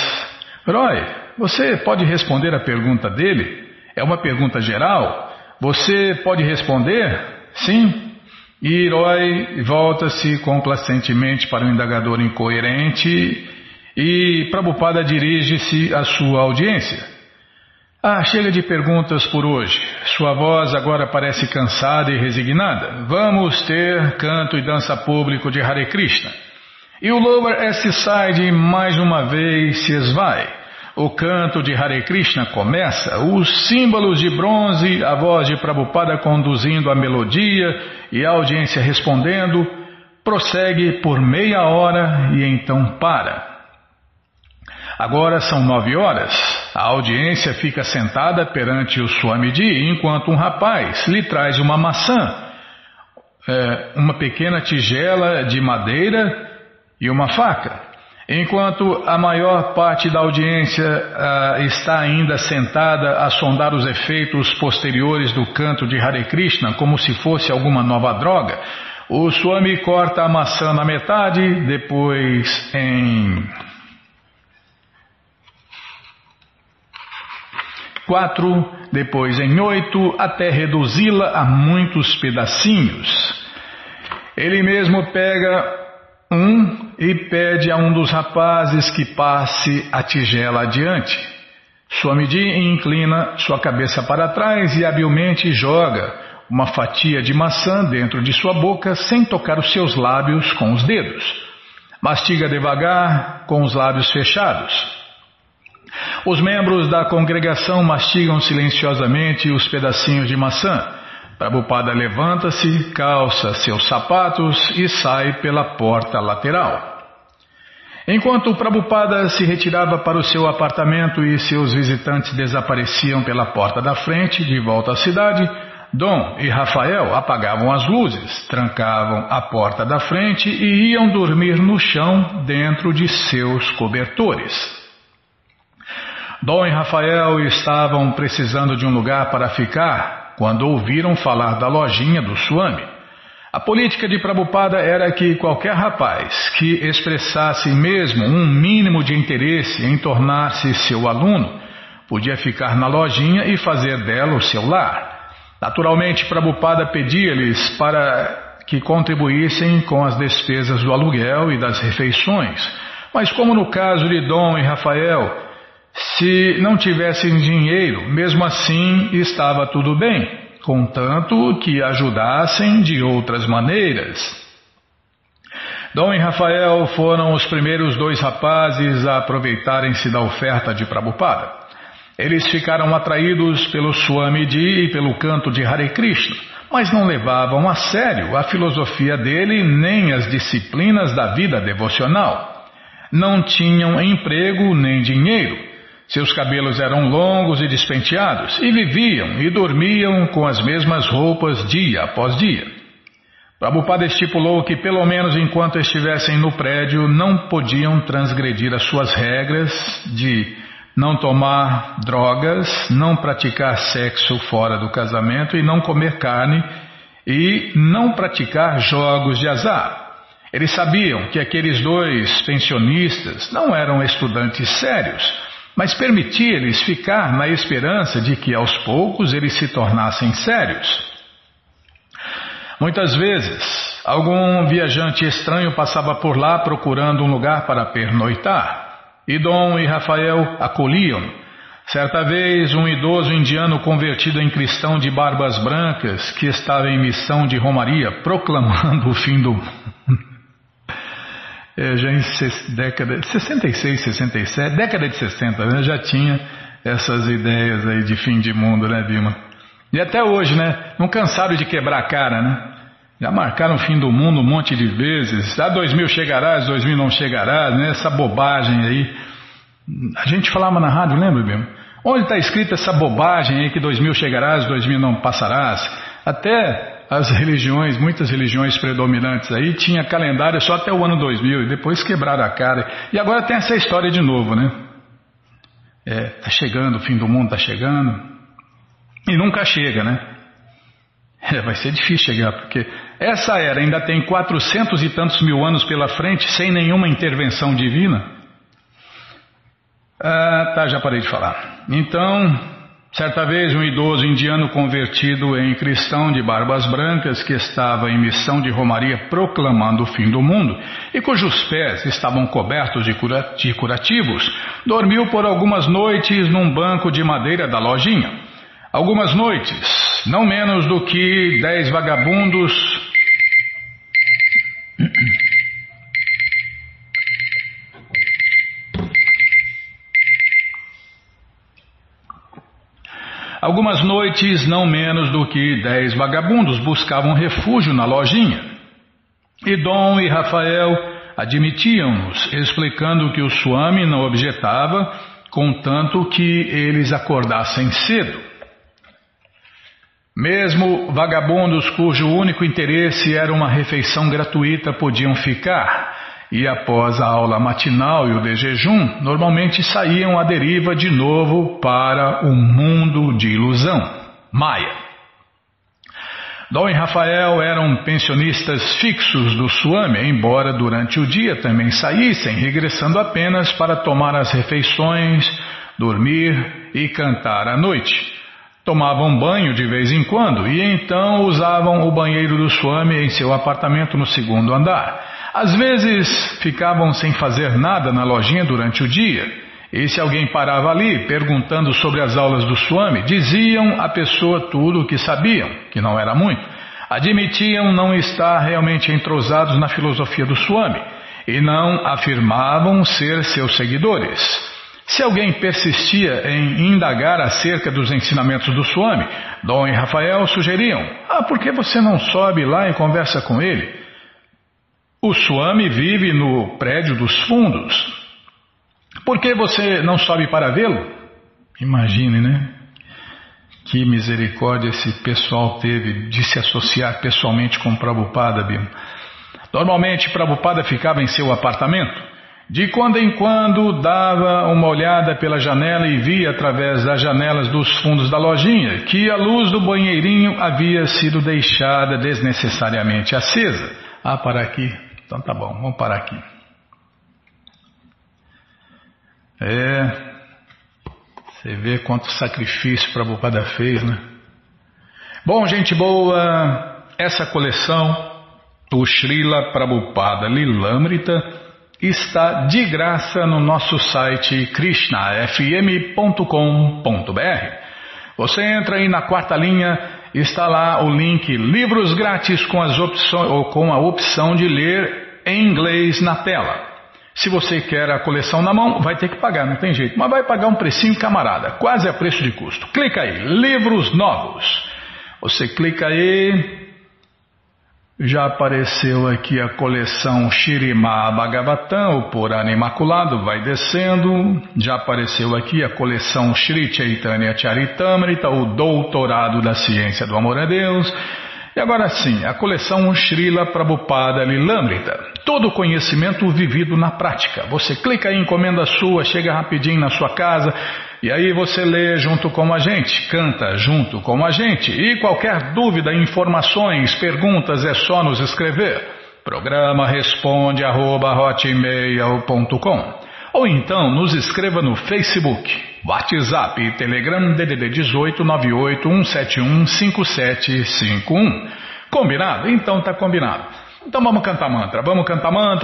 Roy, você pode responder a pergunta dele? É uma pergunta geral. Você pode responder? Sim. E Roy volta-se complacentemente para o indagador incoerente e Prabhupada dirige-se à sua audiência. Chega de perguntas por hoje. Sua voz agora parece cansada e resignada. Vamos ter canto e dança público de Hare Krishna. E o Lower East Side mais uma vez se esvai. O canto de Hare Krishna começa. Os símbolos de bronze, a voz de Prabhupada conduzindo a melodia e a audiência respondendo, prossegue por meia hora e então para. Agora são 9 horas. A audiência fica sentada perante o Swamiji, enquanto um rapaz lhe traz uma maçã, uma pequena tigela de madeira e uma faca. Enquanto a maior parte da audiência está ainda sentada a sondar os efeitos posteriores do canto de Hare Krishna como se fosse alguma nova droga, o Swami corta a maçã na metade, depois em 4, depois em 8, até reduzi-la a muitos pedacinhos. Ele mesmo pega um e pede a um dos rapazes que passe a tigela adiante. Swamiji inclina sua cabeça para trás e habilmente joga uma fatia de maçã dentro de sua boca sem tocar os seus lábios com os dedos. Mastiga devagar com os lábios fechados. Os membros da congregação mastigam silenciosamente os pedacinhos de maçã. Prabhupada levanta-se, calça seus sapatos e sai pela porta lateral. Enquanto o Prabhupada se retirava para o seu apartamento e seus visitantes desapareciam pela porta da frente, de volta à cidade, Dom e Rafael apagavam as luzes, trancavam a porta da frente e iam dormir no chão dentro de seus cobertores. Dom e Rafael estavam precisando de um lugar para ficar quando ouviram falar da lojinha do Swami. A política de Prabhupada era que qualquer rapaz que expressasse mesmo um mínimo de interesse em tornar-se seu aluno, podia ficar na lojinha e fazer dela o seu lar. Naturalmente, Prabhupada pedia-lhes para que contribuíssem com as despesas do aluguel e das refeições, mas como no caso de Dom e Rafael, se não tivessem dinheiro, mesmo assim estava tudo bem, contanto que ajudassem de outras maneiras. Dom e Rafael foram os primeiros dois rapazes a aproveitarem-se da oferta de Prabhupada. Eles ficaram atraídos pelo Swamiji e pelo canto de Hare Krishna, mas não levavam a sério a filosofia dele nem as disciplinas da vida devocional. Não tinham emprego nem dinheiro. Seus cabelos eram longos e despenteados, e viviam e dormiam com as mesmas roupas dia após dia. Prabhupada estipulou que, pelo menos enquanto estivessem no prédio, não podiam transgredir as suas regras de não tomar drogas, não praticar sexo fora do casamento e não comer carne, e não praticar jogos de azar. Eles sabiam que aqueles dois pensionistas não eram estudantes sérios, mas permitia-lhes ficar na esperança de que aos poucos eles se tornassem sérios. Muitas vezes, algum viajante estranho passava por lá procurando um lugar para pernoitar, e Dom e Rafael acolhiam-no. Certa vez, um idoso indiano convertido em cristão de barbas brancas, que estava em missão de Romaria, proclamando o fim do mundo. Já em década de 66, 67, década de 60, né, já tinha essas ideias aí de fim de mundo, né, Bima? E até hoje, né? Não cansaram de quebrar a cara, né? Já marcaram o fim do mundo um monte de vezes. Ah, 2000 chegarás, 2000 não chegarás, né? Essa bobagem aí. A gente falava na rádio, lembra, Bima? Onde está escrito essa bobagem aí que 2000 chegarás, 2000 não passarás? Até as religiões, muitas religiões predominantes aí, tinha calendário só até o ano 2000 e depois quebraram a cara. E agora tem essa história de novo, né? Tá chegando, o fim do mundo tá chegando. E nunca chega, né? Vai ser difícil chegar, porque essa era ainda tem 400 e tantos mil anos pela frente, sem nenhuma intervenção divina. Ah, tá, já parei de falar. Então, certa vez, um idoso indiano convertido em cristão de barbas brancas que estava em missão de Romaria proclamando o fim do mundo e cujos pés estavam cobertos de curativos, dormiu por algumas noites num banco de madeira da lojinha. Algumas noites, não menos do que 10 vagabundos... Algumas noites, não menos do que 10 vagabundos buscavam refúgio na lojinha. E Dom e Rafael admitiam-nos, explicando que o Swami não objetava, contanto que eles acordassem cedo. Mesmo vagabundos cujo único interesse era uma refeição gratuita podiam ficar, e após a aula matinal e o de jejum, normalmente saíam à deriva de novo para um mundo de ilusão, Maia. Dom e Rafael eram pensionistas fixos do Swami, embora durante o dia também saíssem, regressando apenas para tomar as refeições, dormir e cantar à noite. Tomavam banho de vez em quando e então usavam o banheiro do Swami em seu apartamento no segundo andar. Às vezes ficavam sem fazer nada na lojinha durante o dia, e se alguém parava ali perguntando sobre as aulas do Swami, diziam à pessoa tudo o que sabiam, que não era muito. Admitiam não estar realmente entrosados na filosofia do Swami e não afirmavam ser seus seguidores. Se alguém persistia em indagar acerca dos ensinamentos do Swami, Dom e Rafael sugeriam: "Ah, por que você não sobe lá e conversa com ele?" O Swami vive no prédio dos fundos. Por que você não sobe para vê-lo? Imagine, né? Que misericórdia esse pessoal teve de se associar pessoalmente com Prabhupada, Bima. Normalmente Prabhupada ficava em seu apartamento. De quando em quando dava uma olhada pela janela e via através das janelas dos fundos da lojinha que a luz do banheirinho havia sido deixada desnecessariamente acesa. Ah, parar aqui? Então tá bom, vamos parar aqui. Você vê quanto sacrifício Prabhupada fez, né? Bom, gente boa, essa coleção, o Srila Prabhupada Lilamrita, está de graça no nosso site krishnafm.com.br. Você entra aí na 4ª linha, está lá o link livros grátis com a opção de ler em inglês na tela. Se você quer a coleção na mão, vai ter que pagar, não tem jeito, mas vai pagar um precinho camarada, quase a preço de custo. Clica aí, livros novos. Você clica aí. Já apareceu aqui a coleção Shrimad Bhagavatam, o Purana Imaculado, vai descendo. Já apareceu aqui a coleção Sri Chaitanya Charitamrita, o Doutorado da Ciência do Amor a Deus. E agora sim, a coleção Srila Prabhupada Lilamrita, todo conhecimento vivido na prática. Você clica aí, encomenda sua, chega rapidinho na sua casa e aí você lê junto com a gente, canta junto com a gente. E qualquer dúvida, informações, perguntas é só nos escrever. Programa responde@hotmail.com. Ou então nos escreva no Facebook, WhatsApp e Telegram DDD 18 98 171 5751. Combinado? Então tá combinado. Então vamos cantar mantra,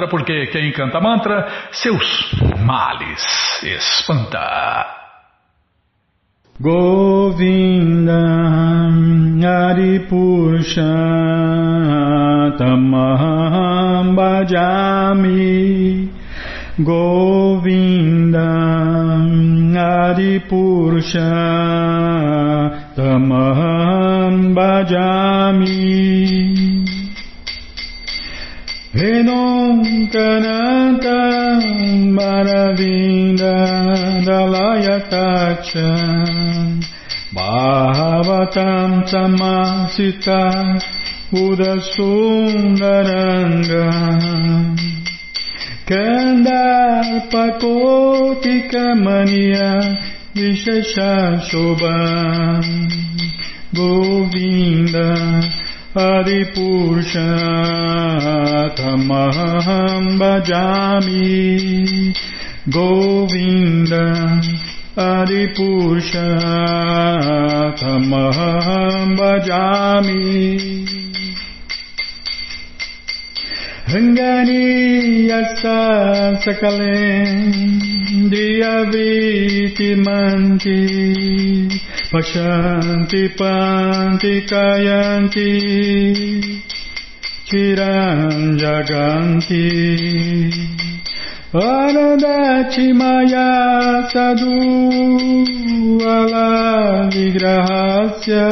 porque quem canta mantra, seus males espanta. Govinda Aripurusha Tamaham Bhajami. Govinda Aripurusha Tamaham Bhajami. Venom Kanantam Maravinda Dalayataksha Bhavatam Samasita Udasundaranga Kandarpakotika Mania Vishashashobha Govinda Aripurusha Tamaham Bhajami. Govinda Aripurusha Tamaham Bhajami. Ranganiyasa sakalendriyaviti manti pashanti panti kayanti chiram jaganti anadachimaya sadhu ala vigrahasya.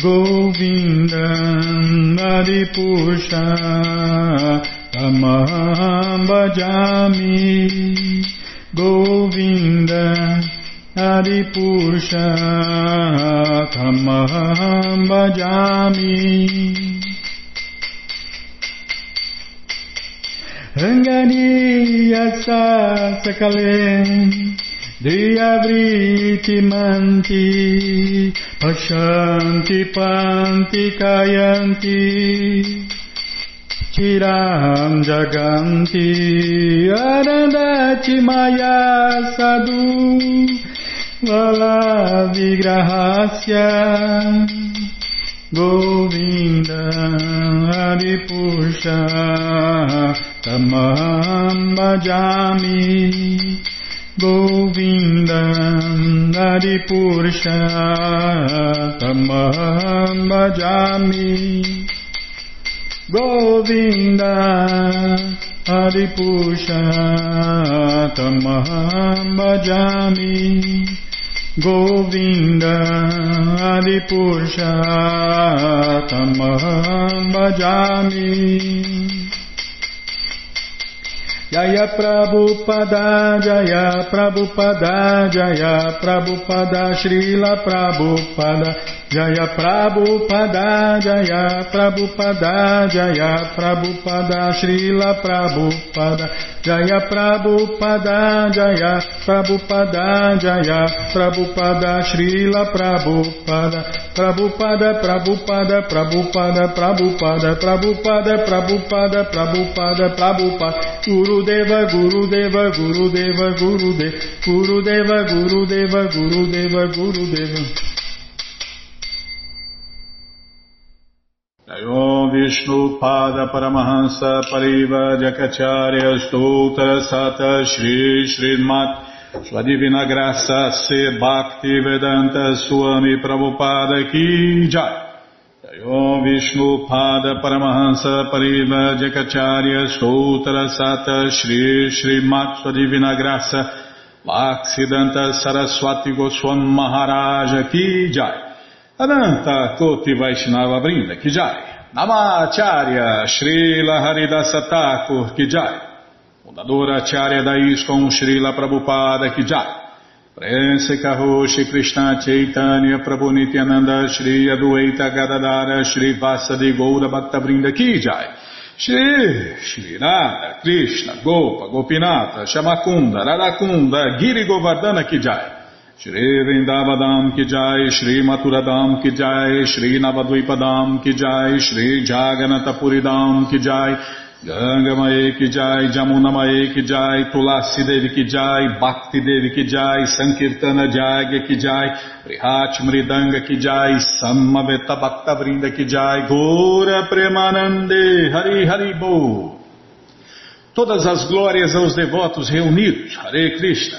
Govindam Aripurusha Tamaham Bhajami. Govindam Aripurusha Tamaham Bhajami. Ranganiyasa sakalem Driyavriti manti pashanti panti kayanti chiram jaganti anandachi maya sadhu vala vigrahasya. Govinda Aripurusha Tamaham Bhajami. Govindam Aripurusha Tamaham Bhajami. Govindam Aripurusha Tamaham Bhajami. Govinda Adipurusha Tamaham Bhajami Jaya Prabhupada, Jaya Prabhupada, Jaya Prabhupada, Srila Prabhupada, Jaya Prabhupada, Jaya Prabhupada, Jaya Prabhupada, Srila Prabhupada, Jaya Prabhupada, Jaya Prabhupada, Jaya Prabhupada, Srila Prabhupada, Prabhupada, Prabhupada, Prabhupada, Prabhupada, Prabhupada, Prabhupada, Prabhupada, Prabhupada, Guru Deva, Guru Deva, Guru Deva, Guru Deva, Guru Deva, Guru Deva, Guru Deva, Guru Deva. Om Vishnu Pada Paramahansa Pariva Jakacharya Stutra Sata Shri Srimat Sua Divina Graça Se Bhakti Vedanta Swami Prabhupada Ki Jai. Om Vishnu Pada Paramahansa Pariva Jakacharya Sutra Sata Shri Srimat Sua Divina Graça Bhaktisiddhanta Saraswati Goswami Maharaja Ki Jai. Adanta Koti Vaishnava Brinda Ki Jai. Namacharya Srila Haridasa Thakur Ki Jai. Fundadora Acharya da ISKCON Srila Prabhupada Ki Jai. Prense Karoshi Krishna Chaitanya Prabhu Nityananda Shri Adueita Gadadara Shri Vasadi Goura Bhaktavrinda Ki Jai Shri Radha Krishna Gopa Gopinata Shamakunda Radakunda Giri Govardhana Ki Jai Shri Vrindavadam Ki Jai Shri Maturadam Ki Jai Shri Navadvipadam Ki Jai Shri Jaganatapuridam Ki Jai Ganga Mae Ki Jai, Jamuna Mae Ki Jai, Tulasi Devi Ki Jai, Bhakti Devi Ki Jai, Sankirtana Jagya Ki Jai, Prihat Mridanga Ki Jai, Samaveta Bhakta Vrinda Ki Jai, Gora Premanande, Hari Hari Bo. Todas as glórias aos devotos reunidos, Hare Krishna.